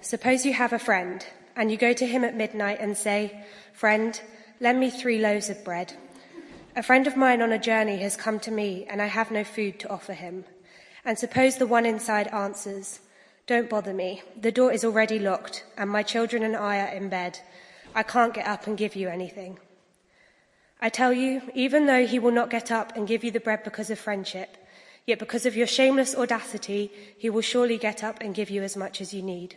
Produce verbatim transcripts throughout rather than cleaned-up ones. "Suppose you have a friend, and you go to him at midnight and say, 'Friend, lend me three loaves of bread. A friend of mine on a journey has come to me, and I have no food to offer him.' And suppose the one inside answers, 'Don't bother me. The door is already locked, and my children and I are in bed. I can't get up and give you anything.' I tell you, even though he will not get up and give you the bread because of friendship, yet because of your shameless audacity, he will surely get up and give you as much as you need.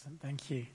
Excellent, thank you.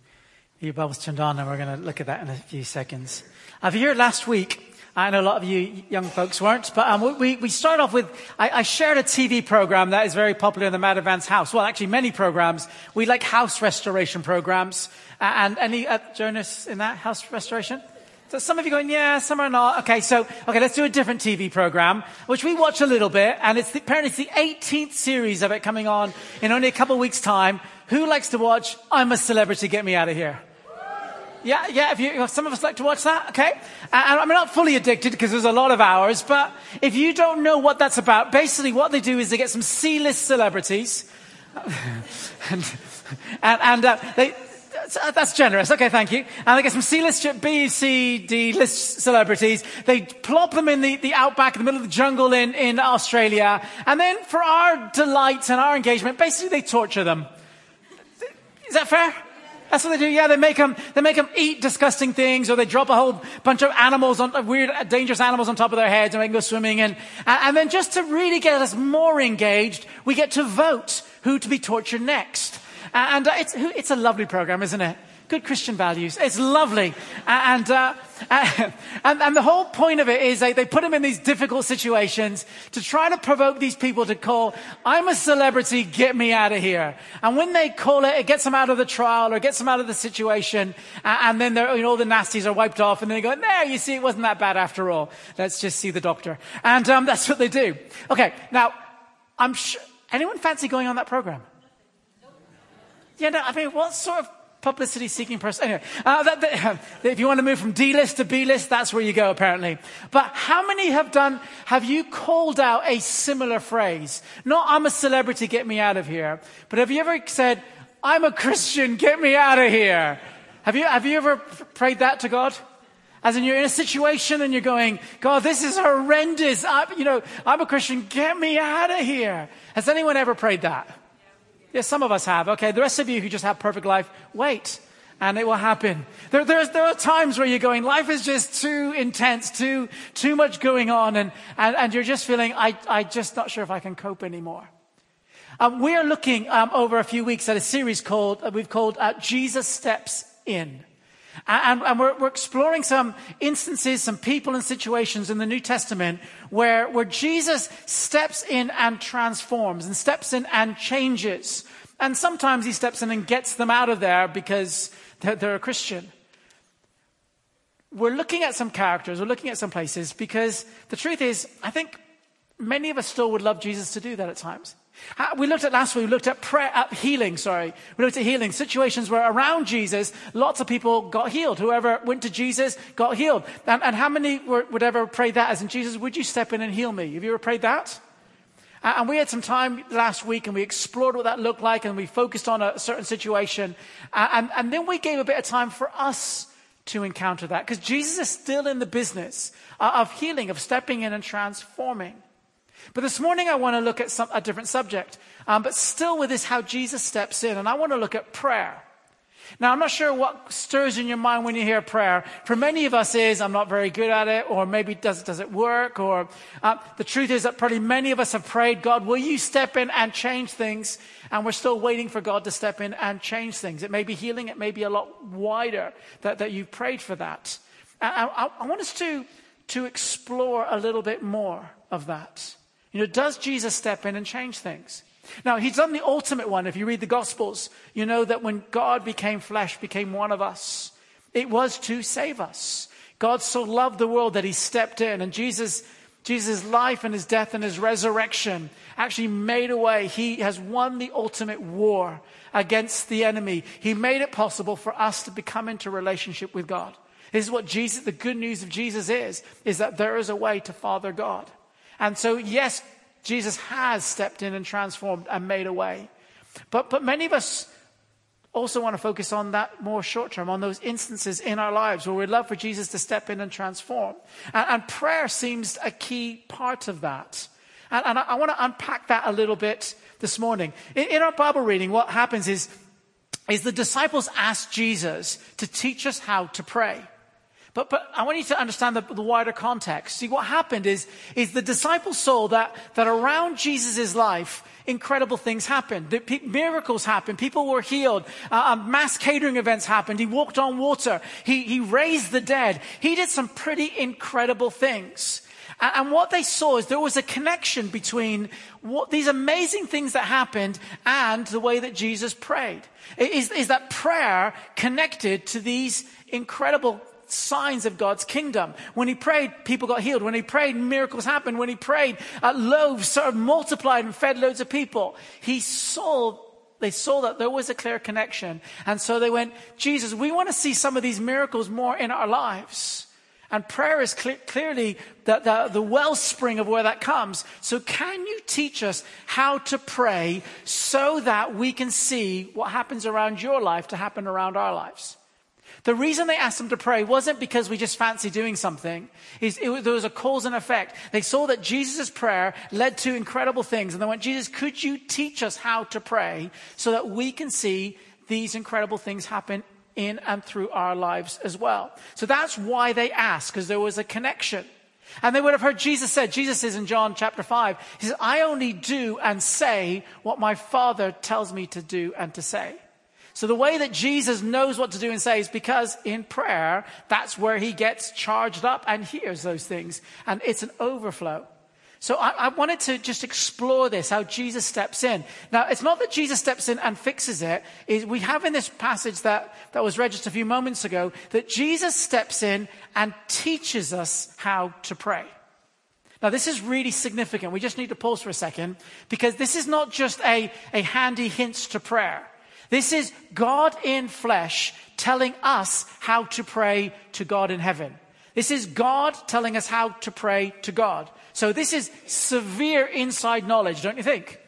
Your Bible's turned on, and we're going to look at that in a few seconds. If you were here last week, I know a lot of you young folks weren't, but um, we, we started off with, I, I shared a T V program that is very popular in the Mad Advance house. Well, actually many programs. We like house restoration programs. And any uh, journalists in that house restoration? So some of you going, yeah, some are not. Okay, so, okay, let's do a different T V program, which we watch a little bit. And it's the, apparently it's the eighteenth series of it coming on in only a couple of weeks' time. Who likes to watch I'm a Celebrity, Get Me Out of Here? Yeah, yeah, if you, if some of us like to watch that, okay? And I'm not fully addicted because there's a lot of hours, but if you don't know what that's about, basically what they do is they get some C-list celebrities. and and, and uh, they, that's generous, okay, thank you. And they get some C-list, B, C, D-list celebrities. They plop them in the, the outback, in the middle of the jungle in, in Australia. And then for our delight and our engagement, basically they torture them. Is that fair? That's what they do. Yeah, they make them, they make them eat disgusting things, or they drop a whole bunch of animals on, weird, dangerous animals on top of their heads, and they can go swimming. And, and then just to really get us more engaged, we get to vote who to be tortured next. And it's, it's a lovely program, isn't it? Good Christian values. It's lovely. And, uh, and, and the whole point of it is they, they put them in these difficult situations to try to provoke these people to call, I'm a celebrity, get me out of here. And when they call it, it gets them out of the trial or gets them out of the situation. And then they're, you know, all the nasties are wiped off. And then they go, there, you see, it wasn't that bad after all. Let's just see the doctor. And um, that's what they do. Okay, now, I'm sure, anyone fancy going on that program? Yeah, no, I mean, what sort of publicity-seeking person. Anyway, uh, that, that, if you want to move from D-list to B-list, that's where you go, apparently. But how many have done, have you called out a similar phrase? Not, I'm a celebrity, get me out of here. But have you ever said, I'm a Christian, get me out of here? Have you, have you ever prayed that to God? As in, you're in a situation and you're going, God, this is horrendous. I, you know, I'm a Christian, get me out of here. Has anyone ever prayed that? Yes, some of us have. Okay, the rest of you who just have perfect life, wait, and it will happen. There, there, there are times where you're going, life is just too intense, too, too much going on, and, and, and you're just feeling, I, I'm just not sure if I can cope anymore. Um, we are looking um, over a few weeks at a series called, uh, we've called uh, Jesus Steps In. And, and we're, we're exploring some instances, some people and situations in the New Testament where, where Jesus steps in and transforms and steps in and changes. And sometimes he steps in and gets them out of there because they're, they're a Christian. We're looking at some characters, we're looking at some places because the truth is, I think many of us still would love Jesus to do that at times. We looked at last week, we looked at prayer, at healing, sorry. We looked at healing, situations where around Jesus, lots of people got healed. Whoever went to Jesus got healed. And, and how many were, would ever pray that as in, Jesus, would you step in and heal me? Have you ever prayed that? And we had some time last week and we explored what that looked like and we focused on a certain situation. And, and then we gave a bit of time for us to encounter that because Jesus is still in the business of healing, of stepping in and transforming. But this morning I want to look at some, a different subject, um, but still with this how Jesus steps in. And I want to look at prayer. Now, I'm not sure what stirs in your mind when you hear prayer. For many of us is, I'm not very good at it, or maybe does, does it work? Or uh, the truth is that probably many of us have prayed, God, will you step in and change things? And we're still waiting for God to step in and change things. It may be healing. It may be a lot wider that, that you've prayed for that. And I, I want us to, to explore a little bit more of that. You know, does Jesus step in and change things? Now, he's done the ultimate one. If you read the Gospels, you know that when God became flesh, became one of us, it was to save us. God so loved the world that he stepped in. And Jesus, Jesus' life and his death and his resurrection actually made a way. He has won the ultimate war against the enemy. He made it possible for us to become into relationship with God. This is what Jesus, the good news of Jesus is, is that there is a way to Father God. And so, yes, Jesus has stepped in and transformed and made a way. But, but many of us also want to focus on that more short term, on those instances in our lives where we'd love for Jesus to step in and transform. And, and prayer seems a key part of that. And, and I, I want to unpack that a little bit this morning. In, in our Bible reading, what happens is, is the disciples ask Jesus to teach us how to pray. But, but I want you to understand the, the wider context. See, what happened is, is the disciples saw that, that around Jesus' life, incredible things happened. The pe- miracles happened. People were healed. Uh, mass catering events happened. He walked on water. He, he raised the dead. He did some pretty incredible things. And, and what they saw is there was a connection between what, these amazing things that happened and the way that Jesus prayed. It is, is that prayer connected to these incredible signs of God's kingdom. When he prayed, people got healed. When he prayed, miracles happened. When he prayed, uh, loaves sort of multiplied and fed loads of people. He saw, they saw that there was a clear connection. And so they went, Jesus, we want to see some of these miracles more in our lives. And prayer is cl- clearly the, the, the wellspring of where that comes. So can you teach us how to pray so that we can see what happens around your life to happen around our lives? The reason they asked him to pray wasn't because we just fancy doing something. It, it, there was a cause and effect. They saw that Jesus' prayer led to incredible things. And they went, Jesus, could you teach us how to pray so that we can see these incredible things happen in and through our lives as well? So that's why they asked, because there was a connection. And they would have heard Jesus said, Jesus says in John chapter five, he says, I only do and say what my Father tells me to do and to say. So the way that Jesus knows what to do and say is because in prayer, that's where he gets charged up and hears those things. And it's an overflow. So I, I wanted to just explore this, how Jesus steps in. Now, it's not that Jesus steps in and fixes it. Is we have in this passage that, that was read just a few moments ago, that Jesus steps in and teaches us how to pray. Now, this is really significant. We just need to pause for a second, because this is not just a, a handy hints to prayer. This is God in flesh telling us how to pray to God in heaven. This is God telling us how to pray to God. So this is severe inside knowledge, don't you think?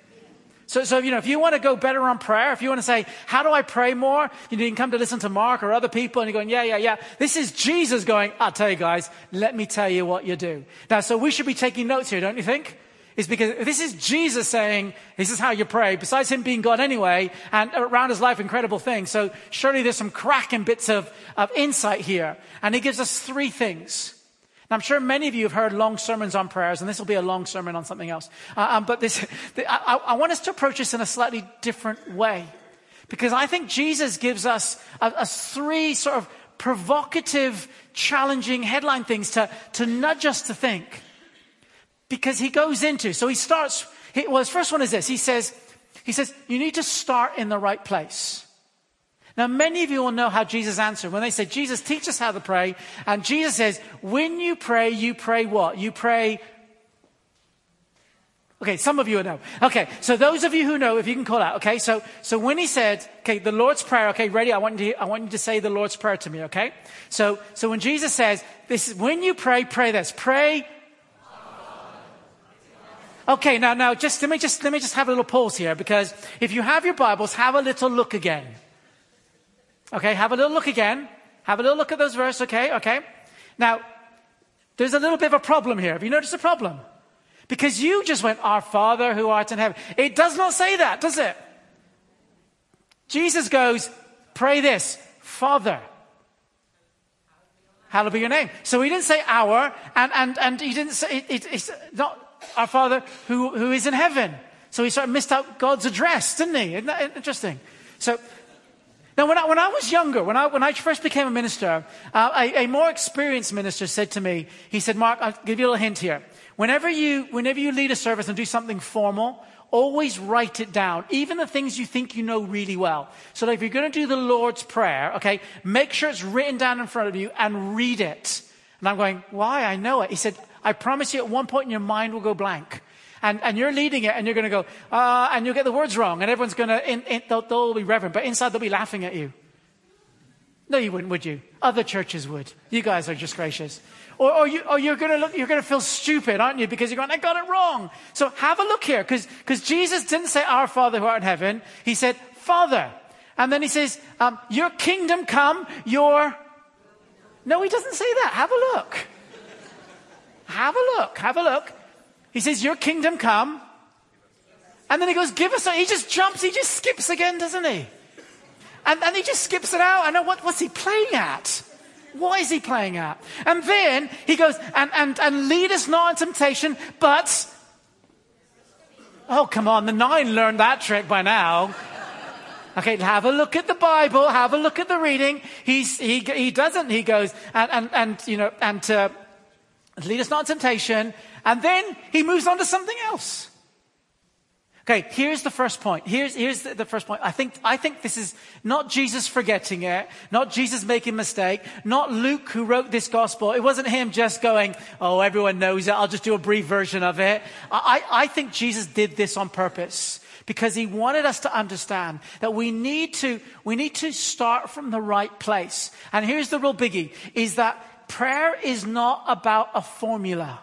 So, so, you know, if you want to go better on prayer, if you want to say, how do I pray more? You can come to listen to Mark or other people, and you're going, yeah, yeah, yeah. This is Jesus going, I'll tell you guys, let me tell you what you do. Now, so we should be taking notes here, don't you think? Is because this is Jesus saying, this is how you pray, besides him being God anyway, and around his life, incredible things. So surely there's some cracking bits of, of insight here. And he gives us three things. And I'm sure many of you have heard long sermons on prayers, and this will be a long sermon on something else. Uh, um, but this, the, I, I want us to approach this in a slightly different way, because I think Jesus gives us a, a three sort of provocative, challenging headline things to, to nudge us to think. Because he goes into, so he starts, he, well, his first one is this. He says, he says, you need to start in the right place. Now, many of you will know how Jesus answered when they said, Jesus, teach us how to pray. And Jesus says, when you pray, you pray what? You pray. Okay, some of you will know. Okay, so those of you who know, if you can call out, okay? So, so when he said, okay, the Lord's Prayer, okay, ready? I want you to, I want you to say the Lord's Prayer to me, okay? So, so when Jesus says, this is when you pray, pray this, pray. Okay, now, now, just let me just let me just have a little pause here, because if you have your Bibles, have a little look again. Okay, have a little look again. Have a little look at those verses. Okay, okay. Now, there's a little bit of a problem here. Have you noticed a problem? Because you just went, "Our Father who art in heaven." It does not say that, does it? Jesus goes, "Pray this, Father. Hallowed be your name." So he didn't say "our," and and and he didn't say it, it, it's not "our Father who who is in heaven." So he sort of missed out God's address, didn't he? Isn't that interesting? So now, when I, when I was younger, when I when I first became a minister, uh, a, a more experienced minister said to me, he said, "Mark, I'll give you a little hint here. Whenever you whenever you lead a service and do something formal, always write it down, even the things you think you know really well. So like if you're going to do the Lord's Prayer, okay, make sure it's written down in front of you and read it." And I'm going, "Why? I know it." He said, "I promise you at one point your mind will go blank. And, and you're leading it and you're going to go, uh, and you'll get the words wrong. And everyone's going to, they'll, they'll be reverent, but inside they'll be laughing at you." No, you wouldn't, would you? Other churches would. You guys are just gracious. Or, or, you, or you're going to look, you're going to feel stupid, aren't you? Because you're going, "I got it wrong." So have a look here, because because Jesus didn't say "Our Father who art in heaven." He said "Father," and then he says, um, "Your kingdom come. Your..." No, he doesn't say that. Have a look. Have a look. Have a look. He says "Your kingdom come," and then he goes, "Give us." A... He just jumps. He just skips again, doesn't he? And, and he just skips it out. I know what, what's he playing at? What is he playing at? And then he goes, and, and, and "Lead us not in temptation, but..." Oh, come on. The nine learned that trick by now. Okay, have a look at the Bible. Have a look at the reading. He's, he, he doesn't. He goes, and, and, and you know, and to "lead us not in temptation." And then he moves on to something else. Okay, here's the first point. Here's, here's the, the first point. I think, I think this is not Jesus forgetting it, not Jesus making a mistake, not Luke who wrote this gospel. It wasn't him just going, "Oh, everyone knows it. I'll just do a brief version of it." I, I think Jesus did this on purpose because he wanted us to understand that we need to, we need to start from the right place. And here's the real biggie, is that prayer is not about a formula.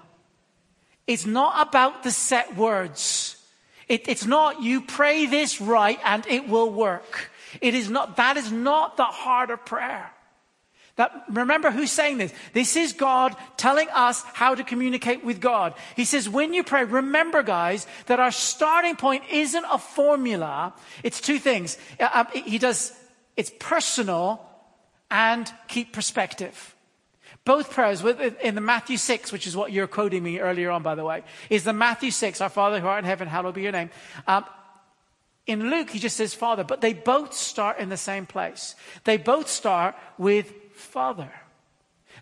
It's not about the set words. It, it's not "you pray this right and it will work." It is not, that is not the heart of prayer. That, remember who's saying this. This is God telling us how to communicate with God. He says, when you pray, remember guys, that our starting point isn't a formula. It's two things. Uh, he does, it's personal and keep perspective. Both prayers in the Matthew six, which is what you're quoting me earlier on, by the way, is the Matthew six, "Our Father who art in heaven, hallowed be your name." Um, in Luke, he just says "Father," but they both start in the same place. They both start with "Father."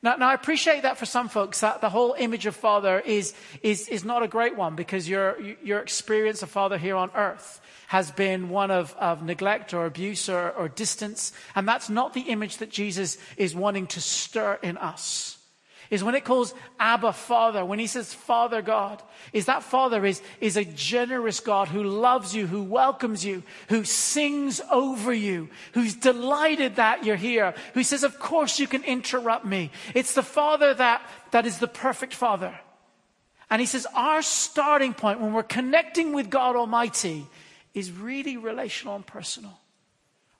Now, now I appreciate that for some folks, that the whole image of Father is, is, is not a great one because your, your experience of Father here on earth has been one of, of neglect or abuse or, or distance. And that's not the image that Jesus is wanting to stir in us. Is when it calls Abba Father, when he says Father God, is that Father is, is a generous God who loves you, who welcomes you, who sings over you, who's delighted that you're here, who says, "Of course you can interrupt me." It's the Father that, that is the perfect Father. And he says our starting point when we're connecting with God Almighty is really relational and personal.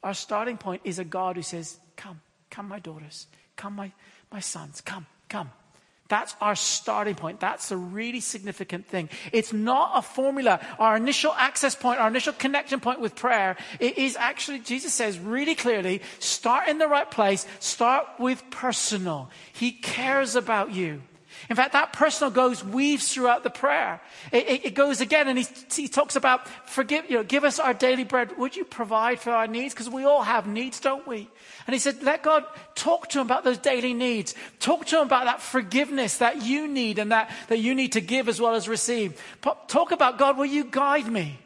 Our starting point is a God who says, "Come, come my daughters, come my, my sons, come. Come." That's our starting point. That's a really significant thing. It's not a formula. Our initial access point, our initial connection point with prayer, it is actually, Jesus says really clearly, start in the right place. Start with personal. He cares about you. In fact, that personal goes, weaves throughout the prayer. It, it, it goes again, and he, he talks about, forgive, you know, "Give us our daily bread." Would you provide for our needs? Because we all have needs, don't we? And he said, let God talk to him about those daily needs. Talk to him about that forgiveness that you need and that, that you need to give as well as receive. Talk about, "God, will you guide me?"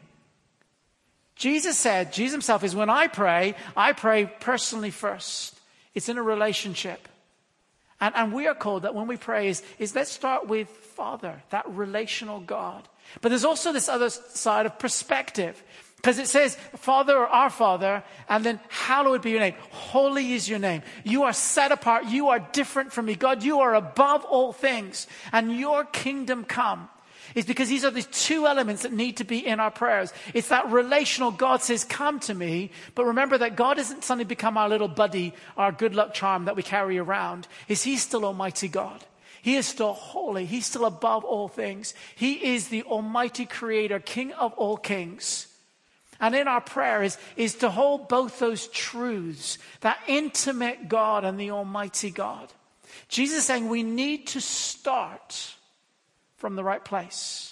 Jesus said, Jesus himself is, when I pray, I pray personally first. It's in a relationship. And, and we are called that when we pray is, is let's start with Father, that relational God. But there's also this other side of perspective, because it says Father or Our Father, and then hallowed be your name. Holy is your name. You are set apart. You are different from me. God, you are above all things, and your kingdom come. It's because these are the two elements that need to be in our prayers. It's that relational God says, "Come to me." But remember that God isn't suddenly become our little buddy, our good luck charm that we carry around. Is He's still Almighty God. He is still holy. He's still above all things. He is the almighty creator, King of all kings. And in our prayer is, is to hold both those truths, that intimate God and the almighty God. Jesus is saying we need to start from the right place.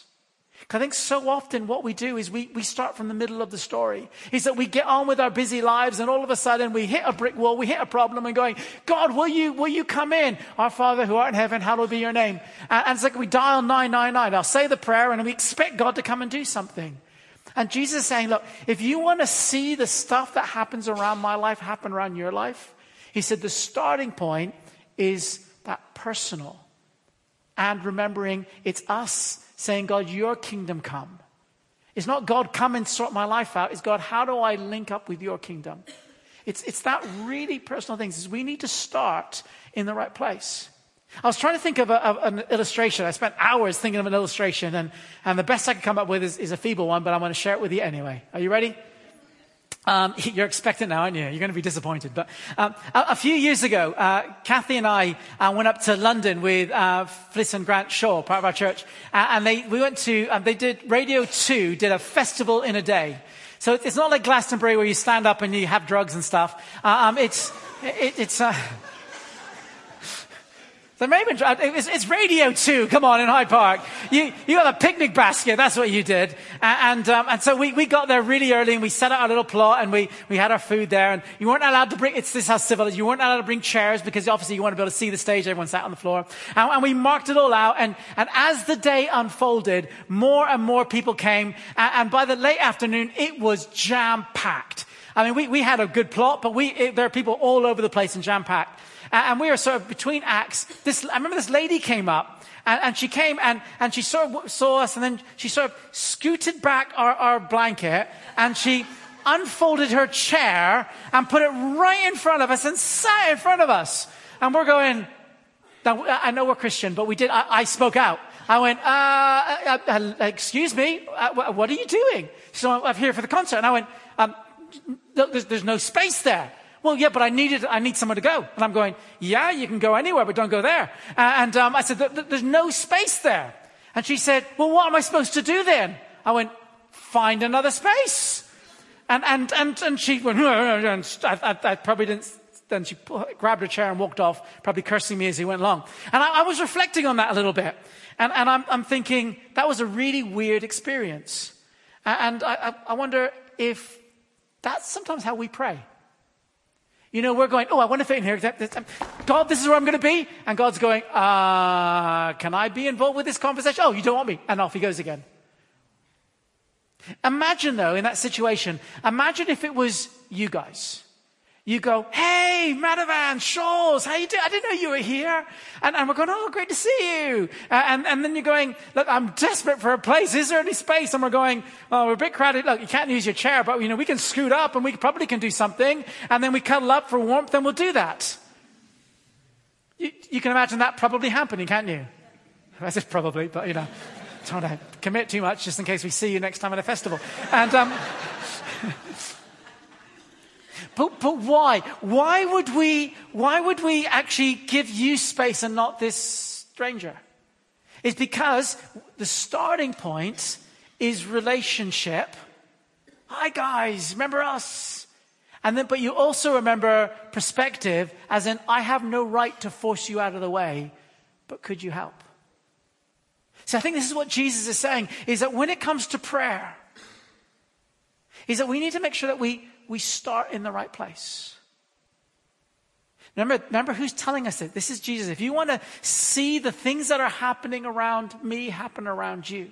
I think so often what we do is we, we start from the middle of the story. Is that we get on with our busy lives and all of a sudden we hit a brick wall, we hit a problem and going, God, will you, will you come in? Our Father who art in heaven, hallowed be your name. And, and it's like we dial nine nine nine. I'll say the prayer and we expect God to come and do something. And Jesus is saying, look, if you want to see the stuff that happens around my life happen around your life, he said the starting point is that personal. And remembering it's us saying, God, your kingdom come. It's not God, come and sort my life out. It's God, how do I link up with your kingdom? It's, it's that really personal things. Is we need to start in the right place. I was trying to think of, a, of an illustration. I spent hours thinking of an illustration. And, and the best I could come up with is, is a feeble one, but I'm going to share it with you anyway. Are you ready? Um, you're expectant now, aren't you? You're going to be disappointed. But um, a, a few years ago, uh, Kathy and I uh, went up to London with uh, Fliss and Grant Shaw, part of our church, uh, and they we went to. Um, they did Radio two did a festival in a day. So it's not like Glastonbury where you stand up and you have drugs and stuff. Uh, um, it's it, it's. Uh, It's Radio two, come on, in Hyde Park. You you have a picnic basket, that's what you did. And um, and so we, we got there really early and we set out our little plot and we, we had our food there. And you weren't allowed to bring, it's this how civil is, you weren't allowed to bring chairs because obviously you want to be able to see the stage, everyone sat on the floor. And, and we marked it all out. And, and as the day unfolded, more and more people came. And, and by the late afternoon, it was jam-packed. I mean, we, we had a good plot, but we it, there are people all over the place and jam-packed. And we were sort of between acts. This, I remember this lady came up, and, and she came and, and she sort of saw us, and then she sort of scooted back our, our blanket, and she unfolded her chair and put it right in front of us and sat in front of us. And we're going, now, I know we're Christian, but we did, I, I spoke out. I went, uh, uh, uh excuse me, uh, what are you doing? So I'm here for the concert. And I went, um, look, there's, there's no space there. Well, yeah, but I needed, I need somewhere to go. And I'm going, yeah, you can go anywhere, but don't go there. And um, I said, there's no space there. And she said, well, what am I supposed to do then? I went, find another space. And and and, and she went, and I, I, I probably didn't, then she grabbed her chair and walked off, probably cursing me as he went along. And I, I was reflecting on that a little bit. And, and I'm, I'm thinking, that was a really weird experience. And I, I wonder if that's sometimes how we pray. You know, we're going, oh, I want to fit in here. God, this is where I'm going to be. And God's going, uh, can I be involved with this conversation? Oh, you don't want me. And off he goes again. Imagine, though, in that situation, imagine if it was you guys. You go, hey, Madavan, Shawls, how you doing? I didn't know you were here. And, and we're going, oh, great to see you. Uh, and, and then you're going, look, I'm desperate for a place. Is there any space? And we're going, oh, we're a bit crowded. Look, you can't use your chair, but, you know, we can scoot up and we probably can do something. And then we cuddle up for warmth and we'll do that. You, you can imagine that probably happening, can't you? I said probably, but, you know, don't want to commit too much just in case we see you next time at a festival. And, um... But, but why? Why would we, why would we actually give you space and not this stranger? It's because the starting point is relationship. Hi guys, remember us? And then, but you also remember perspective as in, I have no right to force you out of the way, but could you help? So I think this is what Jesus is saying, is that when it comes to prayer, is that we need to make sure that we We start in the right place. Remember, remember who's telling us that? This is Jesus. If you want to see the things that are happening around me happen around you,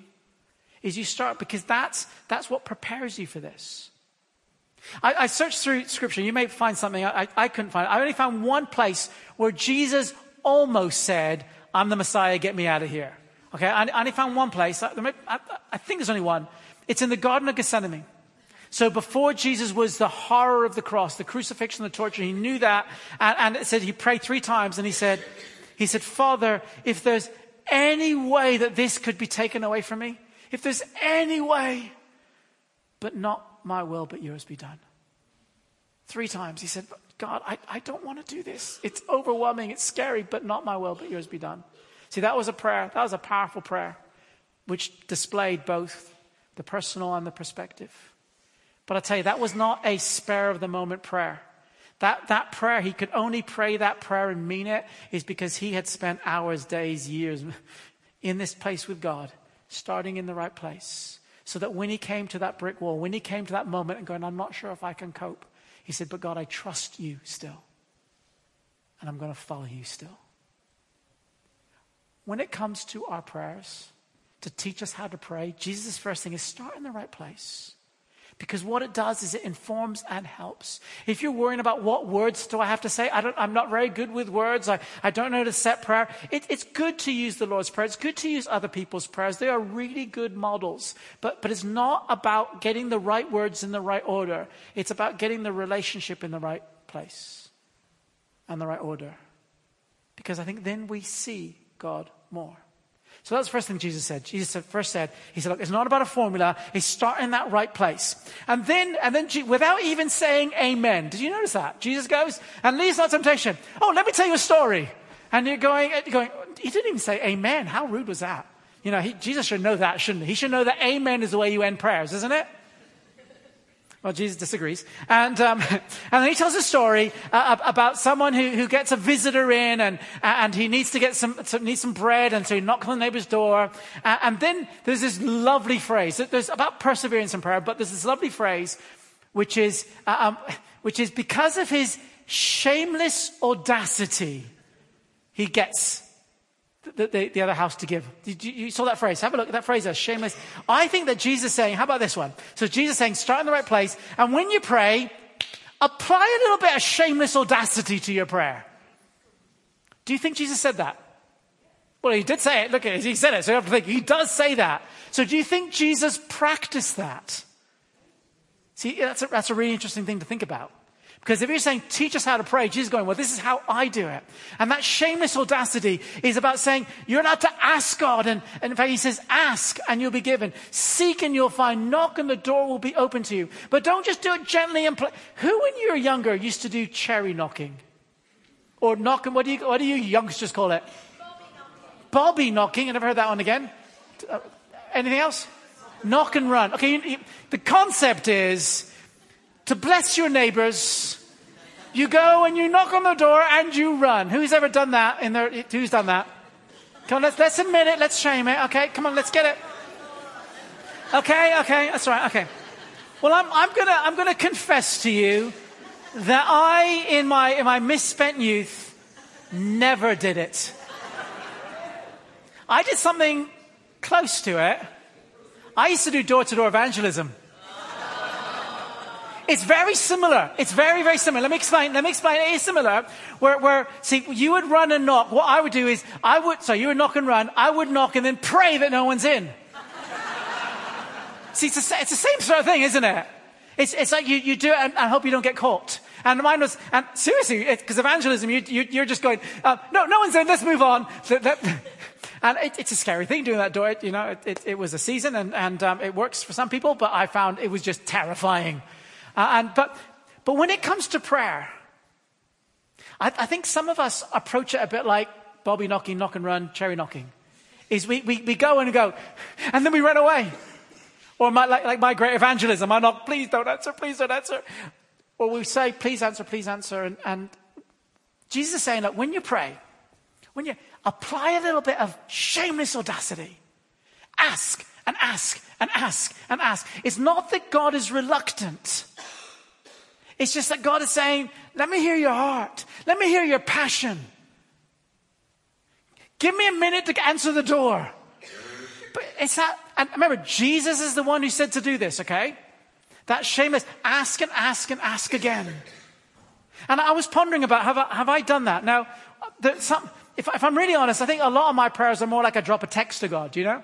is you start because that's that's what prepares you for this. I, I searched through Scripture. You may find something I, I, I couldn't find. I only found one place where Jesus almost said, "I'm the Messiah. Get me out of here." Okay, I, I only found one place. I, I, I think there's only one. It's in the Garden of Gethsemane. So before Jesus was the horror of the cross, the crucifixion, the torture, he knew that. And, and it said he prayed three times and he said, he said, Father, if there's any way that this could be taken away from me, if there's any way, but not my will, but yours be done. Three times he said, God, I, I don't want to do this. It's overwhelming. It's scary, but not my will, but yours be done. See, that was a prayer. That was a powerful prayer, which displayed both the personal and the perspective. But I tell you, that was not a spare of the moment prayer. That, that prayer, he could only pray that prayer and mean it, is because he had spent hours, days, years in this place with God, starting in the right place. So that when he came to that brick wall, when he came to that moment and going, I'm not sure if I can cope, he said, but God, I trust you still. And I'm going to follow you still. When it comes to our prayers, to teach us how to pray, Jesus' first thing is start in the right place. Because what it does is it informs and helps. If you're worrying about what words do I have to say, I don't, I'm not very good with words, I, I don't know how to set prayer. It, it's good to use the Lord's Prayer. It's good to use other people's prayers. They are really good models. But, but it's not about getting the right words in the right order. It's about getting the relationship in the right place and the right order. Because I think then we see God more. So that's the first thing Jesus said. Jesus first said, he said, look, it's not about a formula. It's start in that right place. And then, and then without even saying amen, did you notice that? Jesus goes and leaves not temptation. Oh, let me tell you a story. And you're going, you're going, he didn't even say amen. How rude was that? You know, he, Jesus should know that, shouldn't he? He should know that amen is the way you end prayers, isn't it? Well, Jesus disagrees. And, um, and then he tells a story uh, about someone who, who gets a visitor in and, and he needs to get some, some, needs some bread. And so he knocks on the neighbor's door. Uh, and then there's this lovely phrase. There's about perseverance in prayer, but there's this lovely phrase, which is, uh, um, which is because of his shameless audacity, he gets The, the, the other house to give. Did you, you saw that phrase? Have a look at that phrase there, shameless. I think that Jesus is saying, how about this one? So Jesus is saying, start in the right place. And when you pray, apply a little bit of shameless audacity to your prayer. Do you think Jesus said that? Well, he did say it. Look, he said it. So you have to think, he does say that. So do you think Jesus practiced that? See, that's a, that's a really interesting thing to think about. Because if you're saying, teach us how to pray, Jesus is going, well, this is how I do it. And that shameless audacity is about saying, you're allowed to ask God. And, and in fact, he says, ask and you'll be given. Seek and you'll find. Knock and the door will be open to you. But don't just do it gently and play. Who, when you were younger, used to do cherry knocking? Or knocking, what do you, what do you youngsters call it? Bobby knocking. Bobby knocking. I never heard that one again. Uh, anything else? Knock and run. Okay, you, you, the concept is, to bless your neighbors, you go and you knock on the door and you run. Who's ever done that? In their, who's done that? Come on, let's, let's admit it. Let's shame it. Okay, come on, let's get it. Okay, okay, that's right. Okay. Well, I'm, I'm gonna, I'm gonna confess to you that I, in my, in my misspent youth, never did it. I did something close to it. I used to do door-to-door evangelism. It's very similar. It's very, very similar. Let me explain. Let me explain. It is similar. Where, where, see, you would run and knock. What I would do is, I would, so you would knock and run. I would knock and then pray that no one's in. See, it's, a, it's the same sort of thing, isn't it? It's, it's like you, you do it and, and hope you don't get caught. And mine was, and seriously, because evangelism, you, you, you're just going, uh, no, no one's in. Let's move on. That, that, and it, it's a scary thing doing that door. It, you know, it, it, it was a season and, and um, it works for some people, but I found it was just terrifying. Uh, and, but, but when it comes to prayer, I, I think some of us approach it a bit like Bobby knocking, knock and run, cherry knocking. Is we, we, we go and go, and then we run away. Or my, like, like my great evangelism, I knock, please don't answer, please don't answer. Or we say, please answer, please answer. And, and Jesus is saying, look, when you pray, when you apply a little bit of shameless audacity, ask and ask and ask and ask. It's not that God is reluctant. It's just that God is saying, let me hear your heart. Let me hear your passion. Give me a minute to answer the door. But it's that, and remember, Jesus is the one who said to do this, okay? That shameless, ask and ask and ask again. And I was pondering about, have I, have I done that? Now, some, if, if I'm really honest, I think a lot of my prayers are more like I drop a text to God, do you know?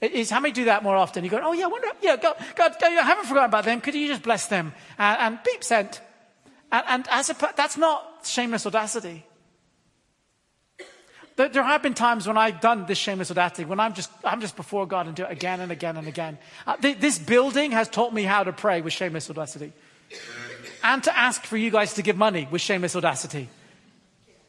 Is how many do that more often? You go, oh yeah, I wonder, yeah, God, God, I haven't forgotten about them. Could you just bless them? And, and beep sent. And, and as a, that's not shameless audacity. There, there have been times when I've done this shameless audacity, when I'm just, I'm just before God and do it again and again and again. Uh, th- this building has taught me how to pray with shameless audacity, and to ask for you guys to give money with shameless audacity.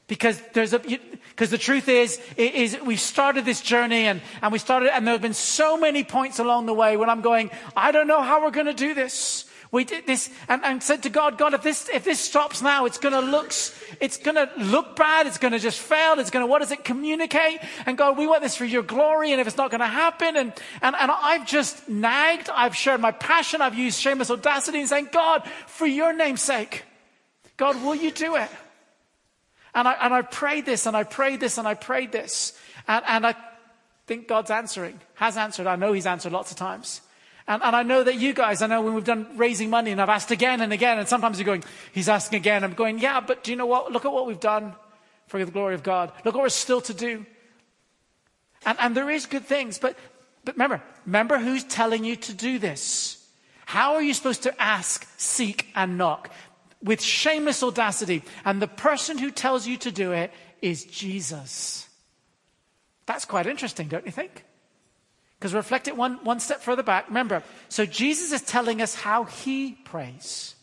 Because there's a, because the truth is, is we've started this journey and, and we started, and there have been so many points along the way when I'm going, I don't know how we're going to do this. We did this and, and said to God, God, if this, if this stops now, it's going to look, it's going to look bad. It's going to just fail. It's going to, what does it communicate? And God, we want this for your glory. And if it's not going to happen, and, and, and I've just nagged. I've shared my passion. I've used shameless audacity and saying, God, for your name's sake, God, will you do it? And I, and I prayed this and I prayed this and I prayed this. And, and I think God's answering, has answered. I know he's answered lots of times. And, and I know that you guys, I know when we've done raising money and I've asked again and again. And sometimes you're going, he's asking again. I'm going, yeah, but do you know what? Look at what we've done for the glory of God. Look what we're still to do. And, and there is good things. But, but remember, remember who's telling you to do this. How are you supposed to ask, seek and knock? With shameless audacity. And the person who tells you to do it is Jesus. That's quite interesting, don't you think? Because reflect it one, one step further back. Remember, so Jesus is telling us how he prays.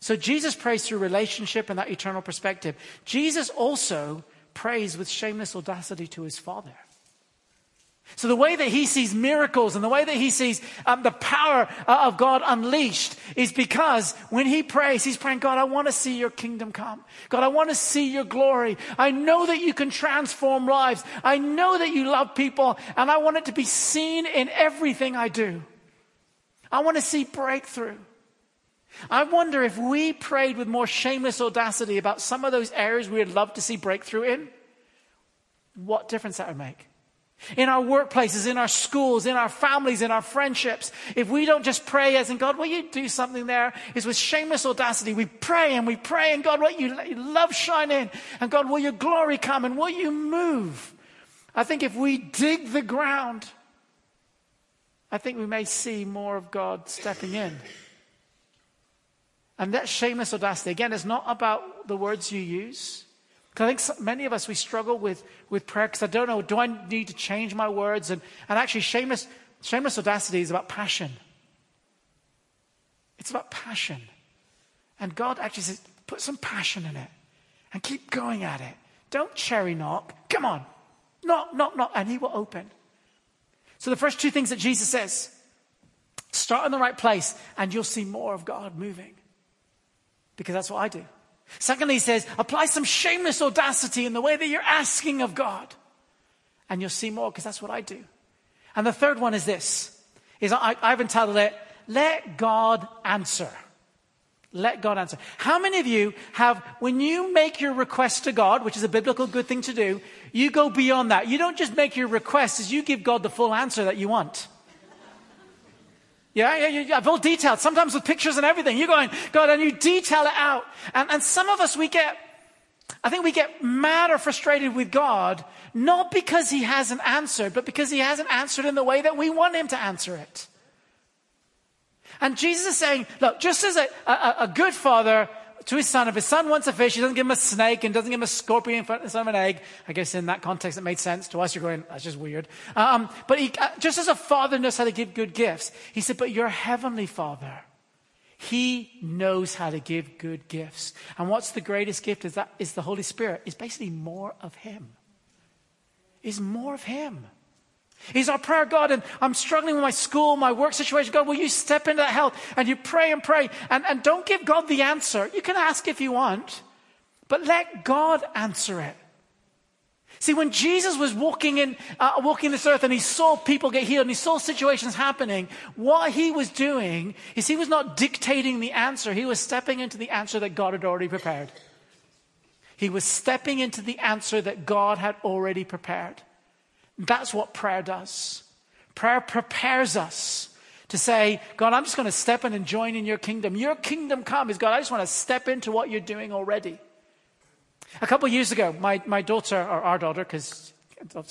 So Jesus prays through relationship and that eternal perspective. Jesus also prays with shameless audacity to his Father. So the way that he sees miracles and the way that he sees um, the power of God unleashed is because when he prays, he's praying, God, I want to see your kingdom come. God, I want to see your glory. I know that you can transform lives. I know that you love people, and I want it to be seen in everything I do. I want to see breakthrough. I wonder if we prayed with more shameless audacity about some of those areas we would love to see breakthrough in, what difference that would make. In our workplaces, in our schools, in our families, in our friendships. If we don't just pray as in, God, will you do something there? It's with shameless audacity. We pray and we pray, and God, will you let your love shine in? And God, will your glory come? And will you move? I think if we dig the ground, I think we may see more of God stepping in. And that shameless audacity, again, is not about the words you use. I think so, many of us, we struggle with, with prayer because I don't know, do I need to change my words? And, and actually, shameless, shameless audacity is about passion. It's about passion. And God actually says, put some passion in it and keep going at it. Don't cherry knock. Come on. Knock, knock, knock. And he will open. So the first two things that Jesus says, start in the right place and you'll see more of God moving. Because that's what I do. Secondly, he says, apply some shameless audacity in the way that you're asking of God. And you'll see more, because that's what I do. And the third one is this, is I, I've entitled it, let God answer. Let God answer. How many of you have, when you make your request to God, which is a biblical good thing to do, you go beyond that. You don't just make your request, as you give God the full answer that you want. Yeah, yeah, yeah, I've all detailed, sometimes with pictures and everything. You're going, God, and you detail it out. And, and some of us, we get, I think we get mad or frustrated with God, not because he hasn't answered, but because he hasn't answered in the way that we want him to answer it. And Jesus is saying, look, just as a, a, a good father to his son, if his son wants a fish, he doesn't give him a snake and doesn't give him a scorpion in front of an egg. I guess in that context, it made sense. To us, you're going, that's just weird. Um, but he, uh, just as a father knows how to give good gifts, he said, but your heavenly Father, he knows how to give good gifts. And what's the greatest gift is that is the Holy Spirit. It's basically more of him. It's more of him. He's our prayer, God, and I'm struggling with my school, my work situation. God, will you step into that help? And you pray and pray, and, and don't give God the answer. You can ask if you want, but let God answer it. See, when Jesus was walking in, uh, walking this earth, and he saw people get healed, and he saw situations happening, what he was doing is he was not dictating the answer. He was stepping into the answer that God had already prepared. He was stepping into the answer that God had already prepared. That's what prayer does. Prayer prepares us to say, God, I'm just going to step in and join in your kingdom. Your kingdom come is, God, I just want to step into what you're doing already. A couple of years ago, my, my daughter, or our daughter, because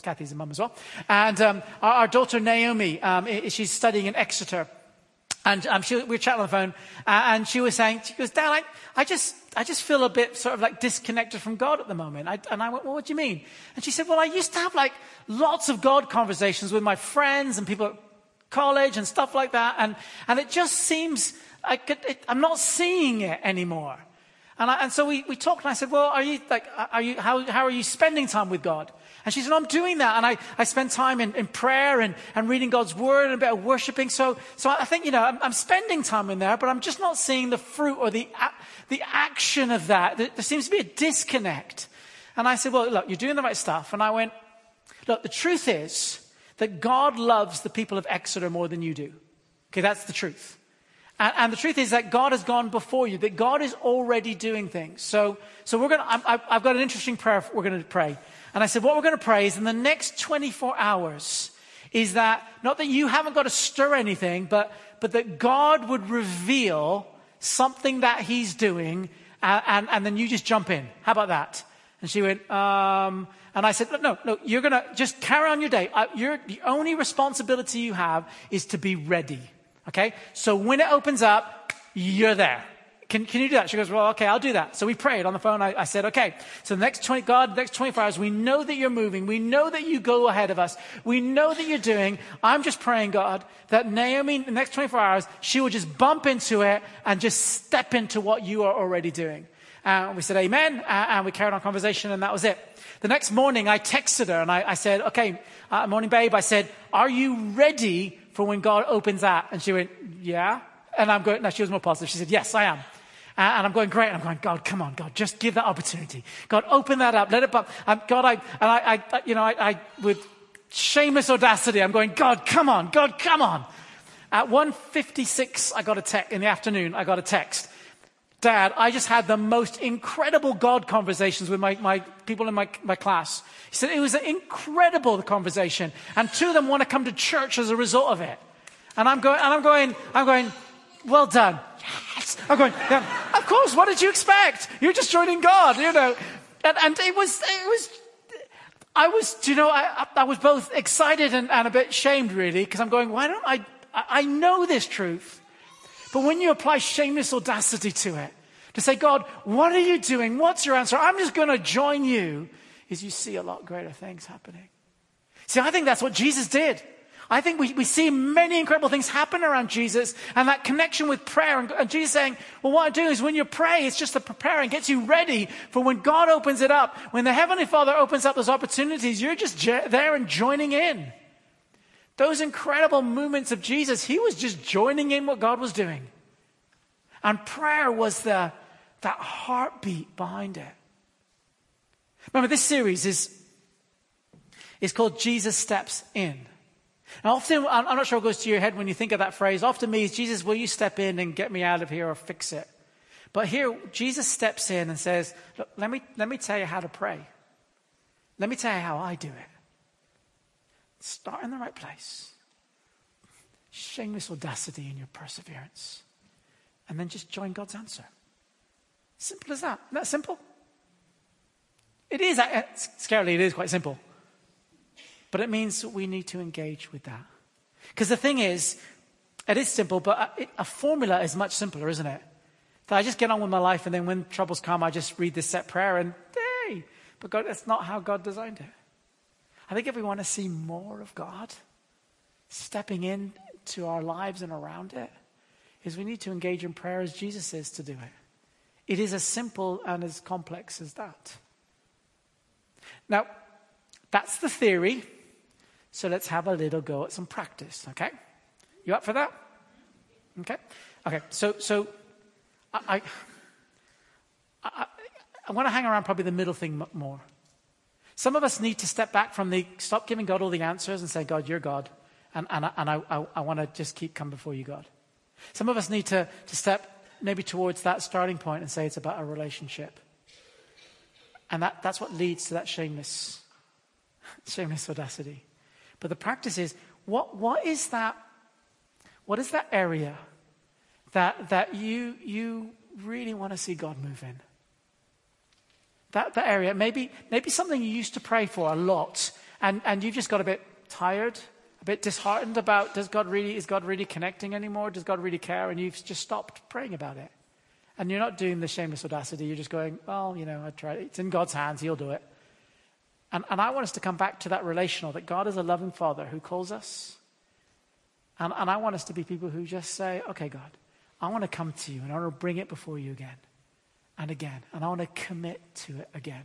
Kathy's a mum as well, and um, our, our daughter Naomi, um, she's studying in Exeter. And um, she, we were chatting on the phone, uh, and she was saying, she goes, Dad, I, I just I just feel a bit sort of like disconnected from God at the moment. I, and I went, well, what do you mean? And she said, well, I used to have like lots of God conversations with my friends and people at college and stuff like that. And, and it just seems, I could, it, I'm not seeing it anymore. And, I, and so we, we talked, and I said, well, are you, like, are you, how, how are you spending time with God? And she said, I'm doing that. And I, I spend time in, in prayer and, and reading God's word and a bit of worshiping. So, so I think, you know, I'm, I'm spending time in there, but I'm just not seeing the fruit or the, the action of that. There, there seems to be a disconnect. And I said, well, look, you're doing the right stuff. And I went, look, the truth is that God loves the people of Exeter more than you do. Okay, that's the truth. And, and the truth is that God has gone before you, that God is already doing things. So, so we're going to, I've got an interesting prayer we're going to pray. And I said, what we're going to pray is in the next twenty-four hours is that, not that you haven't got to stir anything, but, but that God would reveal something that he's doing and, and, and then you just jump in. How about that? And she went, um, and I said, no, no, you're going to just carry on your day. I, you're, the only responsibility you have is to be ready. Okay, so when it opens up, you're there. Can can you do that? She goes, well, okay, I'll do that. So we prayed on the phone. I, I said, okay, so the next twenty, God, the next twenty-four hours, we know that you're moving. We know that you go ahead of us. We know that you're doing. I'm just praying, God, that Naomi, the next twenty-four hours, she will just bump into it and just step into what you are already doing. And uh, we said, amen. Uh, and we carried on conversation and that was it. The next morning, I texted her and I, I said, okay, uh, morning, babe. I said, are you ready for when God opens that? And she went, yeah. And I'm going, no, she was more positive. She said, yes, I am. And I'm going, great. And I'm going, God, come on, God, just give that opportunity. God, open that up. Let it pop. I'm, God, I, and I, I, you know, I, I, with shameless audacity, I'm going, God, come on, God, come on. At one fifty-six, I got a text in the afternoon. I got a text. Dad, I just had the most incredible God conversations with my, my people in my, my class. He said, it was an incredible conversation. And two of them want to come to church as a result of it. And I'm going, and I'm going, I'm going, well done. Yes. I'm going, yeah, of course, what did you expect? You're just joining God, you know. And, and it was, it was, I was, do you know, I, I was both excited and, and a bit shamed really, because I'm going, why don't I, I know this truth. But when you apply shameless audacity to it, to say, God, what are you doing? What's your answer? I'm just going to join you, is you see a lot greater things happening. See, I think that's what Jesus did. I think we, we see many incredible things happen around Jesus and that connection with prayer and, and Jesus saying, well, what I do is when you pray, it's just the preparing, gets you ready for when God opens it up. When the Heavenly Father opens up those opportunities, you're just j- there and joining in. Those incredible movements of Jesus, he was just joining in what God was doing. And prayer was the, that heartbeat behind it. Remember, this series is, is called Jesus Steps In. And often, I'm not sure what goes to your head when you think of that phrase. Often me is, Jesus, will you step in and get me out of here or fix it? But here, Jesus steps in and says, look, let me, let me tell you how to pray. Let me tell you how I do it. Start in the right place. Shameless audacity in your perseverance. And then just join God's answer. Simple as that. Isn't that simple? It is. Scarily, it is quite simple. But it means that we need to engage with that. Because the thing is, it is simple, but a, a formula is much simpler, isn't it? That I just get on with my life and then when troubles come, I just read this set prayer and, hey, but God, that's not how God designed it. I think if we want to see more of God stepping in to our lives and around it, is we need to engage in prayer as Jesus is to do it. It is as simple and as complex as that. Now, that's the theory. So let's have a little go at some practice, okay? You up for that? Okay. Okay, so so I I, I want to hang around probably the middle thing more. Some of us need to step back from the, stop giving God all the answers and say, God, you're God. And, and, and I, I, I want to just keep coming before you, God. Some of us need to, to step maybe towards that starting point and say it's about a relationship. And that, that's what leads to that shameless, shameless audacity. But the practice is, what, what is that, what is that area that, that you, you really want to see God move in? That, that area, maybe maybe something you used to pray for a lot, and, and you've just got a bit tired, a bit disheartened about, does God really, is God really connecting anymore? Does God really care? And you've just stopped praying about it. And you're not doing the shameless audacity. You're just going, well, you know, I tried it. It's in God's hands. He'll do it. And, and I want us to come back to that relational, that God is a loving Father who calls us. And, and I want us to be people who just say, okay, God, I want to come to you and I want to bring it before you again. and again. And I want to commit to it again.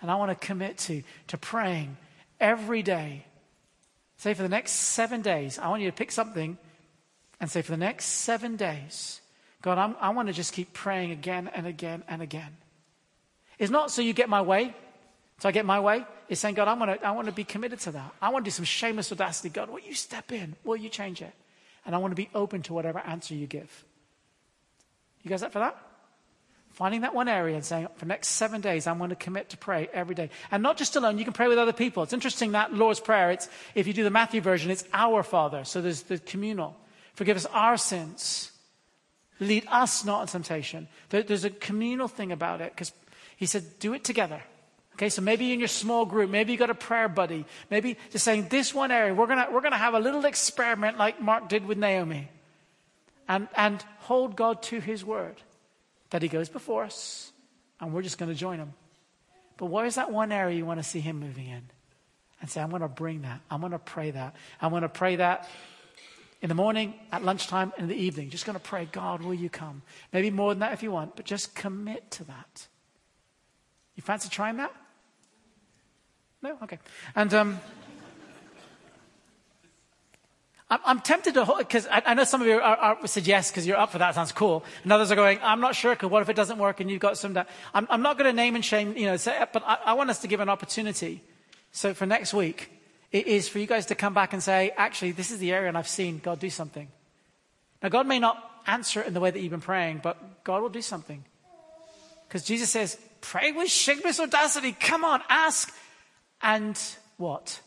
And I want to commit to, to praying every day. Say for the next seven days, I want you to pick something and say for the next seven days, God, I'm, I want to just keep praying again and again and again. It's not so you get my way, so I get my way. It's saying, God, I want to I want to be committed to that. I want to do some shameless audacity. God, will you step in? Will you change it? And I want to be open to whatever answer you give. You guys up for that? Finding that one area and saying, for the next seven days, I'm going to commit to pray every day. And not just alone, you can pray with other people. It's interesting that Lord's Prayer, it's if you do the Matthew version, it's our Father. So there's the communal. Forgive us our sins. Lead us not into temptation. There, there's a communal thing about it because he said, do it together. Okay, so maybe in your small group, maybe you got a prayer buddy. Maybe just saying this one area, we're gonna we're gonna have a little experiment like Mark did with Naomi, and and hold God to His word that He goes before us, and we're just gonna join Him. But what is that one area you want to see Him moving in, and say, I'm gonna bring that. I'm gonna pray that. I'm gonna pray that in the morning, at lunchtime, in the evening. Just gonna pray, God, will you come? Maybe more than that if you want, but just commit to that. You fancy trying that? No? Okay. And um, I'm, I'm tempted to, because I, I know some of you are, are, said yes because you're up for that, sounds cool. And others are going, I'm not sure because what if it doesn't work and you've got some that. I'm, I'm not going to name and shame, you know, say, but I, I want us to give an opportunity. So for next week, it is for you guys to come back and say, actually, this is the area and I've seen God do something. Now, God may not answer in the way that you've been praying, but God will do something. Because Jesus says, pray with shameless audacity. Come on, ask and what?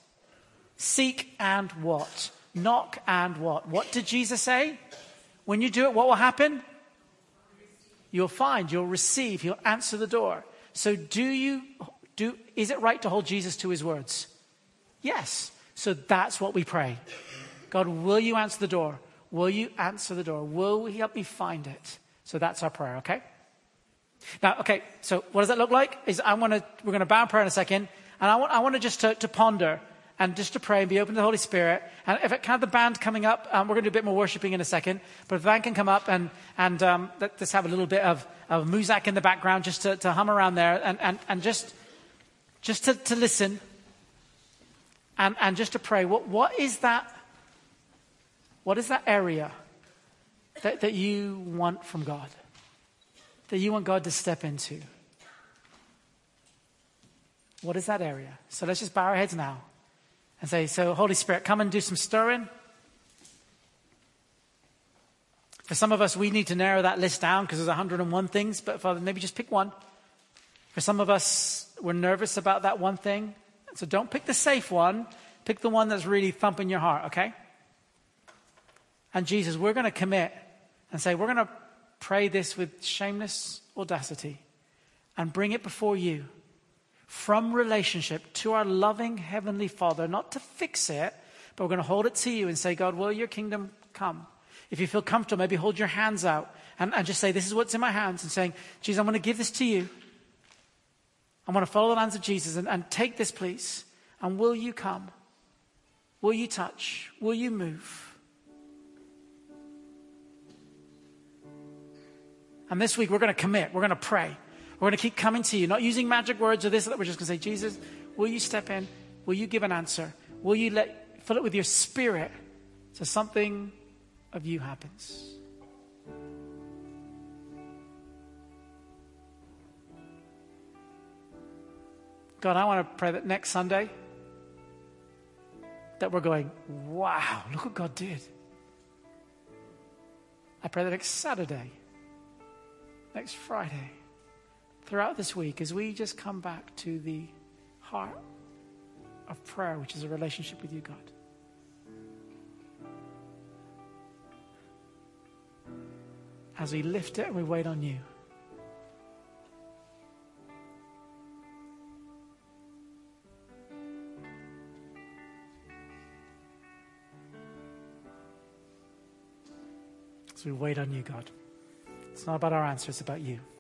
Seek and what? Knock and what? What did Jesus say? When you do it, what will happen? You'll find, you'll receive, you'll answer the door. So do you, do? Is it right to hold Jesus to his words? Yes. So that's what we pray. God, will you answer the door? Will you answer the door? Will he help me find it? So that's our prayer, okay? Now, okay, so what does that look like? Is I want to, we're going to bow in prayer in a second. And I want, I want to just to, to ponder and just to pray and be open to the Holy Spirit. And if it can have the band coming up, um, we're going to do a bit more worshiping in a second. But if the band can come up and, and um, let, let's have a little bit of, of muzak in the background just to, to hum around there and, and, and just just to, to listen and, and just to pray. What What is that, what is that area that, that you want from God? That you want God to step into? What is that area? So let's just bow our heads now and say, so Holy Spirit, come and do some stirring. For some of us, we need to narrow that list down because there's one hundred and one things, but Father, maybe just pick one. For some of us, we're nervous about that one thing. So don't pick the safe one. Pick the one that's really thumping your heart, okay? And Jesus, we're going to commit and say, we're going to pray this with shameless audacity and bring it before you. From relationship to our loving Heavenly Father, not to fix it, but we're going to hold it to you and say, God, will your kingdom come? If you feel comfortable, maybe hold your hands out and, and just say, this is what's in my hands, and saying, Jesus, I'm going to give this to you. I want to follow the hands of Jesus and, and take this, please. And will you come? Will you touch? Will you move? And this week, we're going to commit. We're going to pray. We're going to keep coming to you, not using magic words or this or that. We're just going to say, Jesus, will you step in? Will you give an answer? Will you let fill it with your spirit so something of you happens? God, I want to pray that next Sunday that we're going, wow, look what God did. I pray that next Saturday, next Friday, throughout this week, as we just come back to the heart of prayer, which is a relationship with you, God. As we lift it and we wait on you. As we wait on you, God. It's not about our answer, it's about you.